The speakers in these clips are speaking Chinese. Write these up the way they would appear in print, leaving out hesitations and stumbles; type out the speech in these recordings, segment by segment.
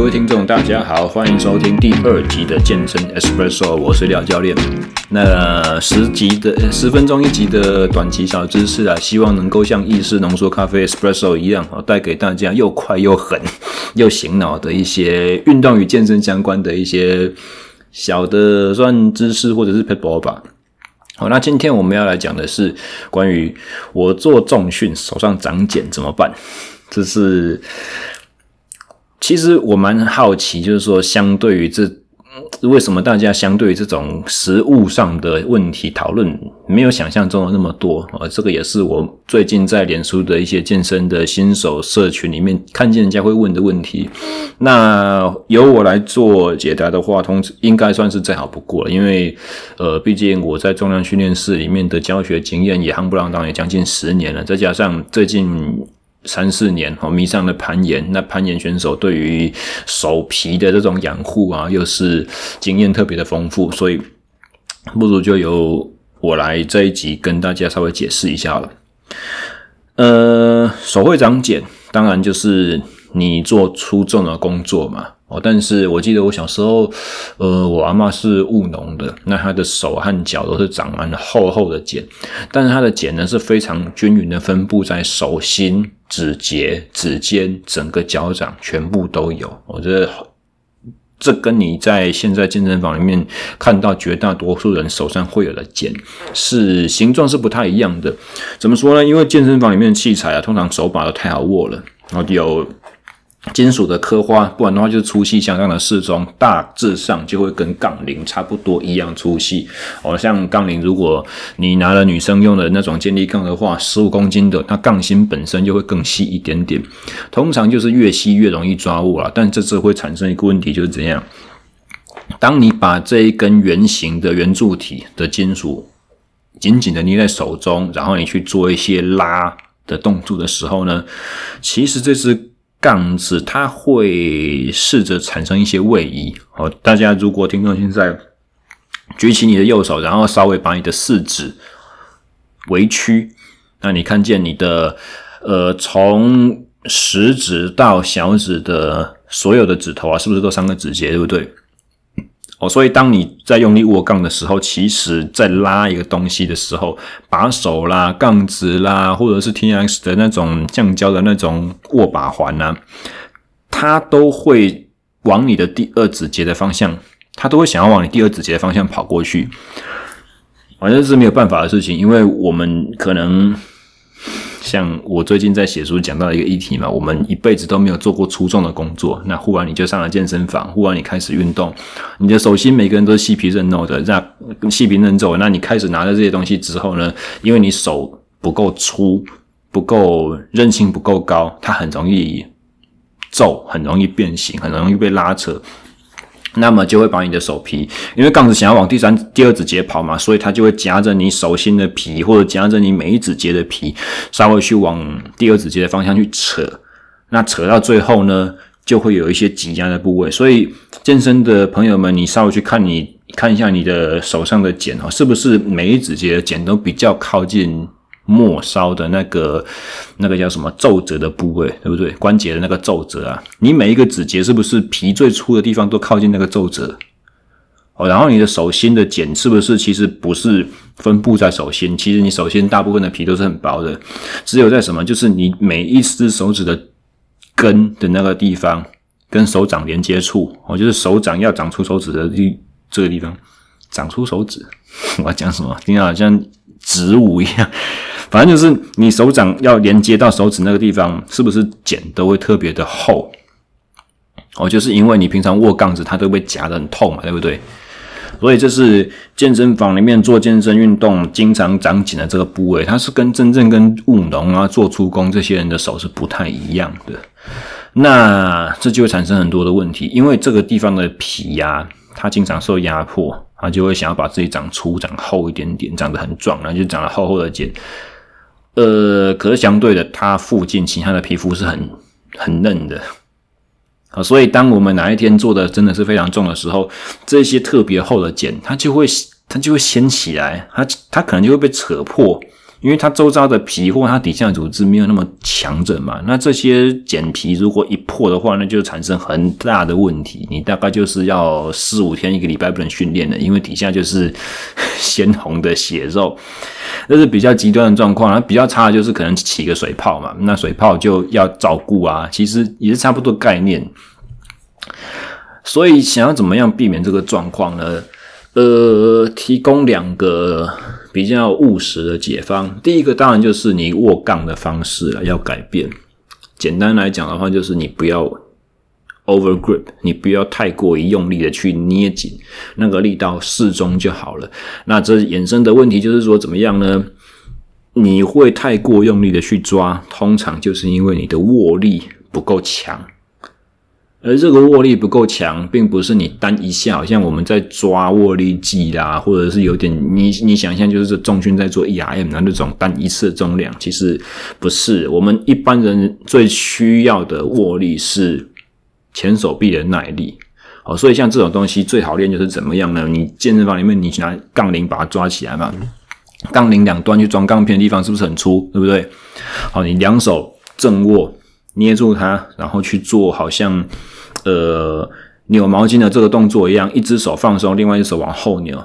各位听众，大家好，欢迎收听第二集的健身 Espresso， 我是廖教练。那10分钟一集的短期小知识啊，希望能够像意式浓缩咖啡 Espresso 一样带给大家又快又狠又醒脑的一些运动与健身相关的一些小的算知识或者是 paper 吧。好，那今天我们要来讲的是关于我做重训手上长茧怎么办？这是其实我蛮好奇，就是说相对于为什么大家相对于这种食物上的问题讨论没有想象中的那么多啊？这个也是我最近在脸书的一些健身的新手社群里面看见人家会问的问题。那由我来做解答的话，应该算是再好不过了，因为毕竟我在重量训练室里面的教学经验也夯不啷当也将近10年了，再加上最近3-4年迷上了攀岩，那攀岩选手对于手皮的这种养护啊，又是经验特别的丰富，所以不如就由我来这一集跟大家稍微解释一下了。手会长茧，当然就是你做粗重的工作嘛。但是我记得我小时候，我阿嬤是务农的，那她的手和脚都是长满了厚厚的茧，但是她的茧呢是非常均匀的分布在手心、指节、指尖、整个脚掌全部都有。我觉得这跟你在现在健身房里面看到绝大多数人手上会有的茧是形状是不太一样的。怎么说呢？因为健身房里面的器材啊，通常手把都太好握了，然后有金属的刻花，不然的话就是粗细相当的适中，大致上就会跟杠铃差不多一样粗细。像杠铃，如果你拿了女生用的那种健力杠的话，15公斤的，那杠芯本身就会更细一点点。通常就是越细越容易抓握啦，但这次会产生一个问题，就是怎样？当你把这一根圆形的圆柱体的金属紧紧的捏在手中，然后你去做一些拉的动作的时候呢，其实这只杠子它会试着产生一些位移。大家如果听众现在举起你的右手，然后稍微把你的四指微曲，那你看见你的从食指到小指的所有的指头啊，是不是都3个指节，对不对？所以当你在用力握杠的时候，其实在拉一个东西的时候，把手啦、杠子啦，或者是 TX 的那种橡胶的那种握把环啊，它都会往你的第二指节的方向，它都会想要往你第二指节的方向跑过去。反正是没有办法的事情，因为我们可能像我最近在写书讲到一个议题嘛，我们一辈子都没有做过粗重的工作，那忽然你就上了健身房，忽然你开始运动，你的手心每个人都是细皮嫩肉的，那细皮嫩肉，那你开始拿着这些东西之后呢，因为你手不够粗，不够韧性不够高，它很容易皱，很容易变形，很容易被拉扯。那么就会把你的手皮，因为杠子想要往第二指节跑嘛，所以它就会夹着你手心的皮，或者夹着你每一指节的皮，稍微去往第二指节的方向去扯。那扯到最后呢，就会有一些挤压的部位。所以健身的朋友们，你稍微去看一下你的手上的茧，是不是每一指节的茧都比较靠近末梢的那个叫什么皱褶的部位，对不对？关节的那个皱褶啊，你每一个指节是不是皮最粗的地方都靠近那个皱褶？然后你的手心的茧是不是其实不是分布在手心？其实你手心大部分的皮都是很薄的，只有在什么，就是你每一只手指的根的那个地方跟手掌连接处，就是手掌要长出手指的这个地方，长出手指。我要讲什么？听到好像植物一样，反正就是你手掌要连接到手指那个地方，是不是茧都会特别的厚？就是因为你平常握杠子，它都被夹得很痛嘛，对不对？所以这是健身房里面做健身运动经常长茧的这个部位，它是跟真正跟务农啊、做粗工这些人的手是不太一样的。那这就会产生很多的问题，因为这个地方的皮啊，它经常受压迫。他就会想要把自己长粗、长厚一点点，长得很壮，然后就长了厚厚的茧。可是相对的，它附近其他的皮肤是很嫩的。好，所以当我们哪一天做的真的是非常重的时候，这些特别厚的茧，它就会掀起来，它可能就会被扯破，因为它周遭的皮或它底下的组织没有那么强韧嘛，那这些茧皮如果一破的话，那就产生很大的问题，你大概就是要4-5天一个礼拜不能训练了，因为底下就是鲜红的血肉，这是比较极端的状况。那比较差的就是可能起个水泡嘛，那水泡就要照顾啊，其实也是差不多概念。所以想要怎么样避免这个状况呢？提供2个比较务实的解方。第一个当然就是你握杠的方式要改变。简单来讲的话，就是你不要 overgrip， 你不要太过于用力的去捏紧，那个力道适中就好了。那这衍生的问题就是说怎么样呢？你会太过用力的去抓，通常就是因为你的握力不够强。而这个握力不够强，并不是你单一下，好像我们在抓握力计啦，或者是有点你想象就是重训在做 ERM 那种单一次的重量，其实不是。我们一般人最需要的握力是前手臂的耐力。好，所以像这种东西最好练就是怎么样呢？你健身房里面你拿杠铃把它抓起来嘛，杠铃两端去装杠片的地方是不是很粗，对不对？好，你两手正握。捏住它，然后去做好像扭毛巾的这个动作一样，一只手放松，另外一只手往后扭。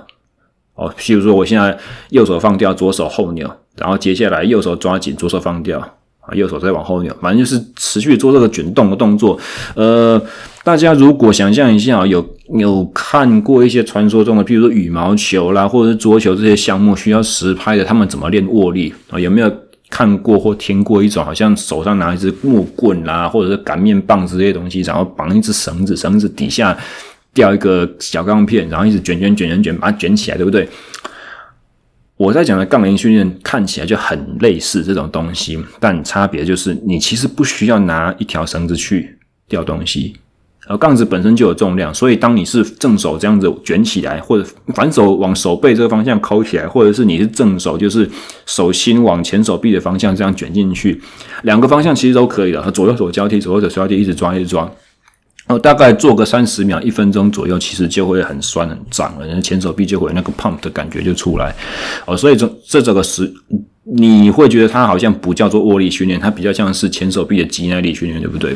哦，譬如说我现在右手放掉，左手后扭，然后接下来右手抓紧，左手放掉，右手再往后扭，反正就是持续做这个卷动的动作。大家如果想象一下，有看过一些传说中的，譬如说羽毛球啦，或者是桌球这些项目需要实拍的，他们怎么练握力啊？有没有看过或听过一种好像手上拿一只木棍啦，或者是擀面棒之类的东西，然后绑一只绳子，绳子底下吊一个小钢片，然后一直卷，把它卷起来，对不对？我在讲的杠铃训练看起来就很类似这种东西，但差别就是你其实不需要拿一条绳子去吊东西，而杠子本身就有重量，所以当你是正手这样子卷起来，或者反手往手背这个方向抠起来，或者是你是正手就是手心往前手臂的方向这样卷进去，2个方向其实都可以了，左右手交替一直抓，大概做个30秒1分钟左右，其实就会很酸很胀了，前手臂就会有那个 pump 的感觉就出来。所以这整个你会觉得它好像不叫做握力训练，它比较像是前手臂的肌耐力训练，对不对？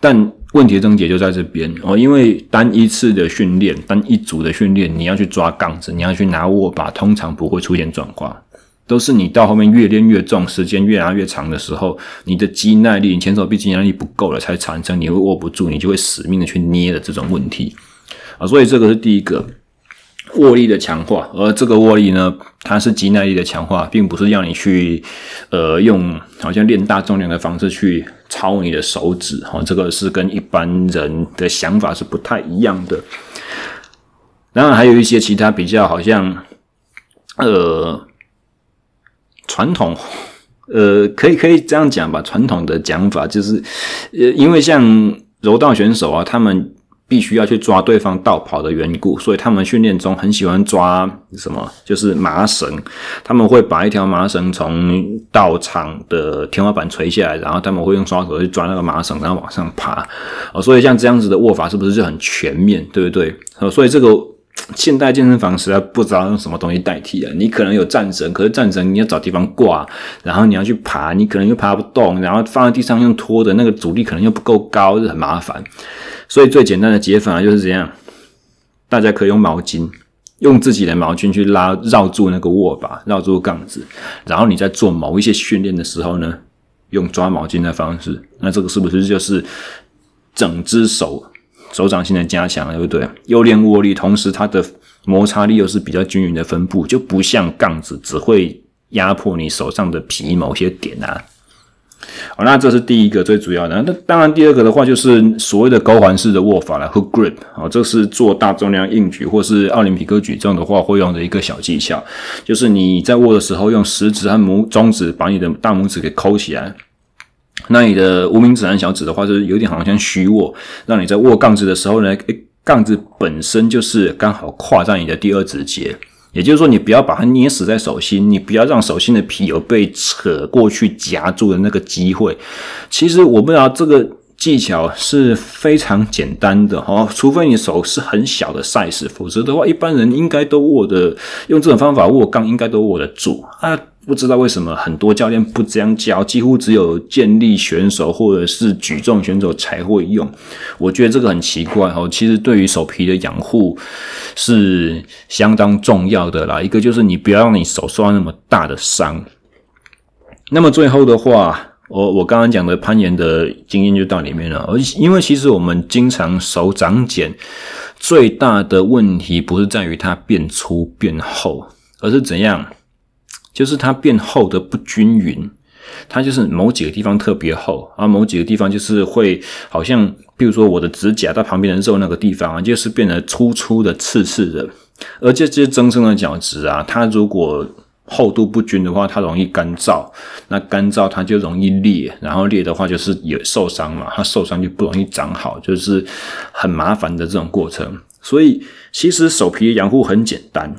但问题的症结就在这边哦，因为单一次的训练，单一组的训练，你要去抓杠子，你要去拿握把，通常不会出现状况。都是你到后面越练越重，时间越来越长的时候，你的肌耐力，你前手臂肌耐力不够了，才产生你会握不住，你就会死命的去捏的这种问题啊。所以这个是第一个握力的强化，而这个握力呢，它是肌耐力的强化，并不是要你去用好像练大重量的方式去操你的手指哦，这个是跟一般人的想法是不太一样的。当然还有一些其他比较好像传统可以这样讲吧，传统的讲法就是因为像柔道选手啊，他们必须要去抓对方倒跑的缘故，所以他们训练中很喜欢抓什么，就是麻绳。他们会把一条麻绳从道场的天花板垂下来，然后他们会用双手去抓那个麻绳，然后往上爬。所以像这样子的握法是不是就很全面，对不对？所以这个现代健身房实在不知道用什么东西代替了。你可能有战绳，可是战绳你要找地方挂，然后你要去爬，你可能又爬不动，然后放在地上用拖的，那个阻力可能又不够高，就很麻烦。所以最简单的解法就是这样，大家可以用毛巾，用自己的毛巾去拉绕住那个握把，绕住杠子，然后你在做某一些训练的时候呢，用抓毛巾的方式，那这个是不是就是整只手掌性的加强，对不对？又练握力，同时它的摩擦力又是比较均匀的分布，就不像杠子只会压迫你手上的皮某些点啊。好，那这是第一个最主要的。那当然第二个的话就是所谓的勾环式的握法啦 hook grip， 这是做大重量硬举或是奥林匹克举重的话会用的一个小技巧，就是你在握的时候用食指和中指把你的大拇指给抠起来，那你的无名指和小指的话就是有点好像虚握，让你在握杠子的时候呢，杠子本身就是刚好跨在你的第2指节，也就是说你不要把它捏死在手心，你不要让手心的皮有被扯过去夹住的那个机会。其实我不知道这个技巧是非常简单的哈，除非你手是很小的 size， 否则的话，一般人应该都握的，用这种方法握杠应该都握得住啊。不知道为什么很多教练不这样教，几乎只有健力选手或者是举重选手才会用。我觉得这个很奇怪齁，其实对于手皮的养护是相当重要的啦，一个就是你不要让你手受到那么大的伤。那么最后的话，我刚刚讲的攀岩的经验就到里面了，因为其实我们经常手掌茧最大的问题不是在于它变粗变厚，而是怎样，就是它变厚的不均匀，它就是某几个地方特别厚啊，某几个地方就是会好像，比如说我的指甲到旁边的肉那个地方啊，就是变得粗粗的、刺刺的。而这些增生的角质啊，它如果厚度不均的话，它容易干燥，那干燥它就容易裂，然后裂的话就是也受伤嘛，它受伤就不容易长好，就是很麻烦的这种过程。所以其实手皮的养护很简单。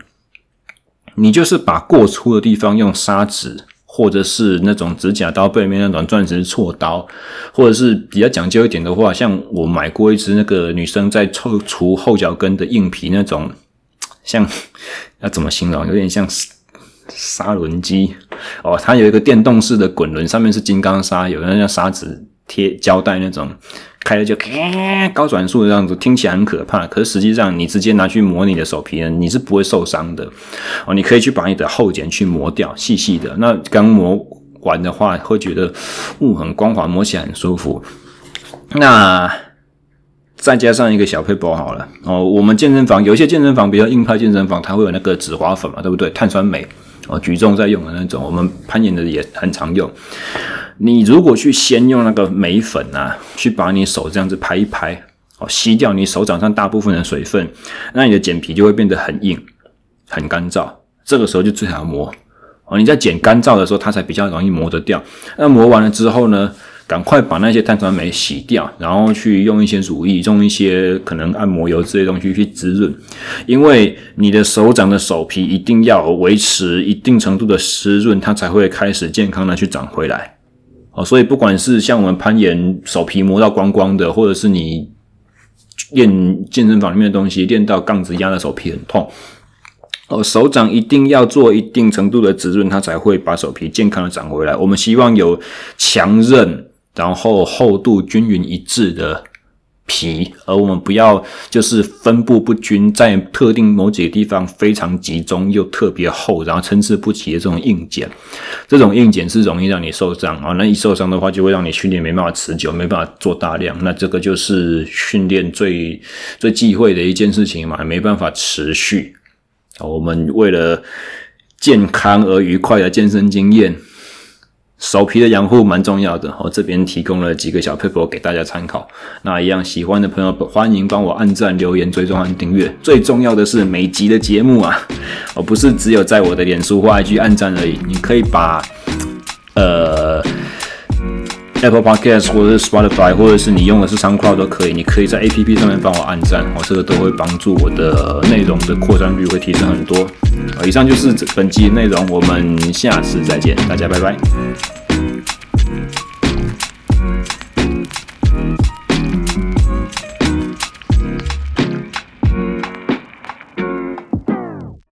你就是把过粗的地方用砂纸，或者是那种指甲刀背面那种钻石锉刀，或者是比较讲究一点的话，像我买过一只那个女生在抽除后脚跟的硬皮那种，像要怎么形容，有点像砂轮机哦，它有一个电动式的滚轮，上面是金刚砂，有人叫砂纸贴胶带那种，开了就高转速这样子，听起来很可怕。可是实际上，你直接拿去磨你的手皮呢，你是不会受伤的哦。你可以去把你的厚茧去磨掉，细细的。那刚磨完的话，会觉得很光滑，磨起来很舒服。那再加上一个小配包好了哦。我们健身房有一些健身房，比如说硬派健身房，它会有那个止滑粉嘛，对不对？碳酸镁哦，举重在用的那种，我们攀岩的也很常用。你如果去先用那个镁粉啊，去把你手这样子拍一拍，吸掉你手掌上大部分的水分，那你的茧皮就会变得很硬、很干燥。这个时候就最好磨哦，你在茧干燥的时候，它才比较容易磨得掉。那磨完了之后呢，赶快把那些碳酸镁洗掉，然后去用一些乳液，用一些可能按摩油之类的东西去滋润，因为你的手掌的手皮一定要维持一定程度的湿润，它才会开始健康的去长回来。所以不管是像我们攀岩手皮磨到光光的，或者是你练健身房里面的东西练到杠子压的手皮很痛，手掌一定要做一定程度的滋润，它才会把手皮健康的长回来。我们希望有强韧，然后厚度均匀一致的皮，而我们不要就是分布不均，在特定某几个地方非常集中又特别厚，然后参差不齐的这种硬茧。这种硬茧是容易让你受伤啊，那一受伤的话就会让你训练没办法持久，没办法做大量，那这个就是训练最忌讳的一件事情嘛，没办法持续。我们为了健康而愉快的健身经验，手皮的养护蛮重要的，我这边提供了几个小 paper 给大家参考。那一样喜欢的朋友欢迎帮我按赞、留言、追踪和订阅。最重要的是每集的节目啊，我不是只有在我的脸书或 IG 按赞而已，你可以把Apple Podcast 或者是 Spotify 或者是你用的是 SoundCloud 都可以，你可以在 APP 上面帮我按赞，这个都会帮助我的内容的扩散率会提升很多。以上就是本期内容，我们下次再见，大家拜拜。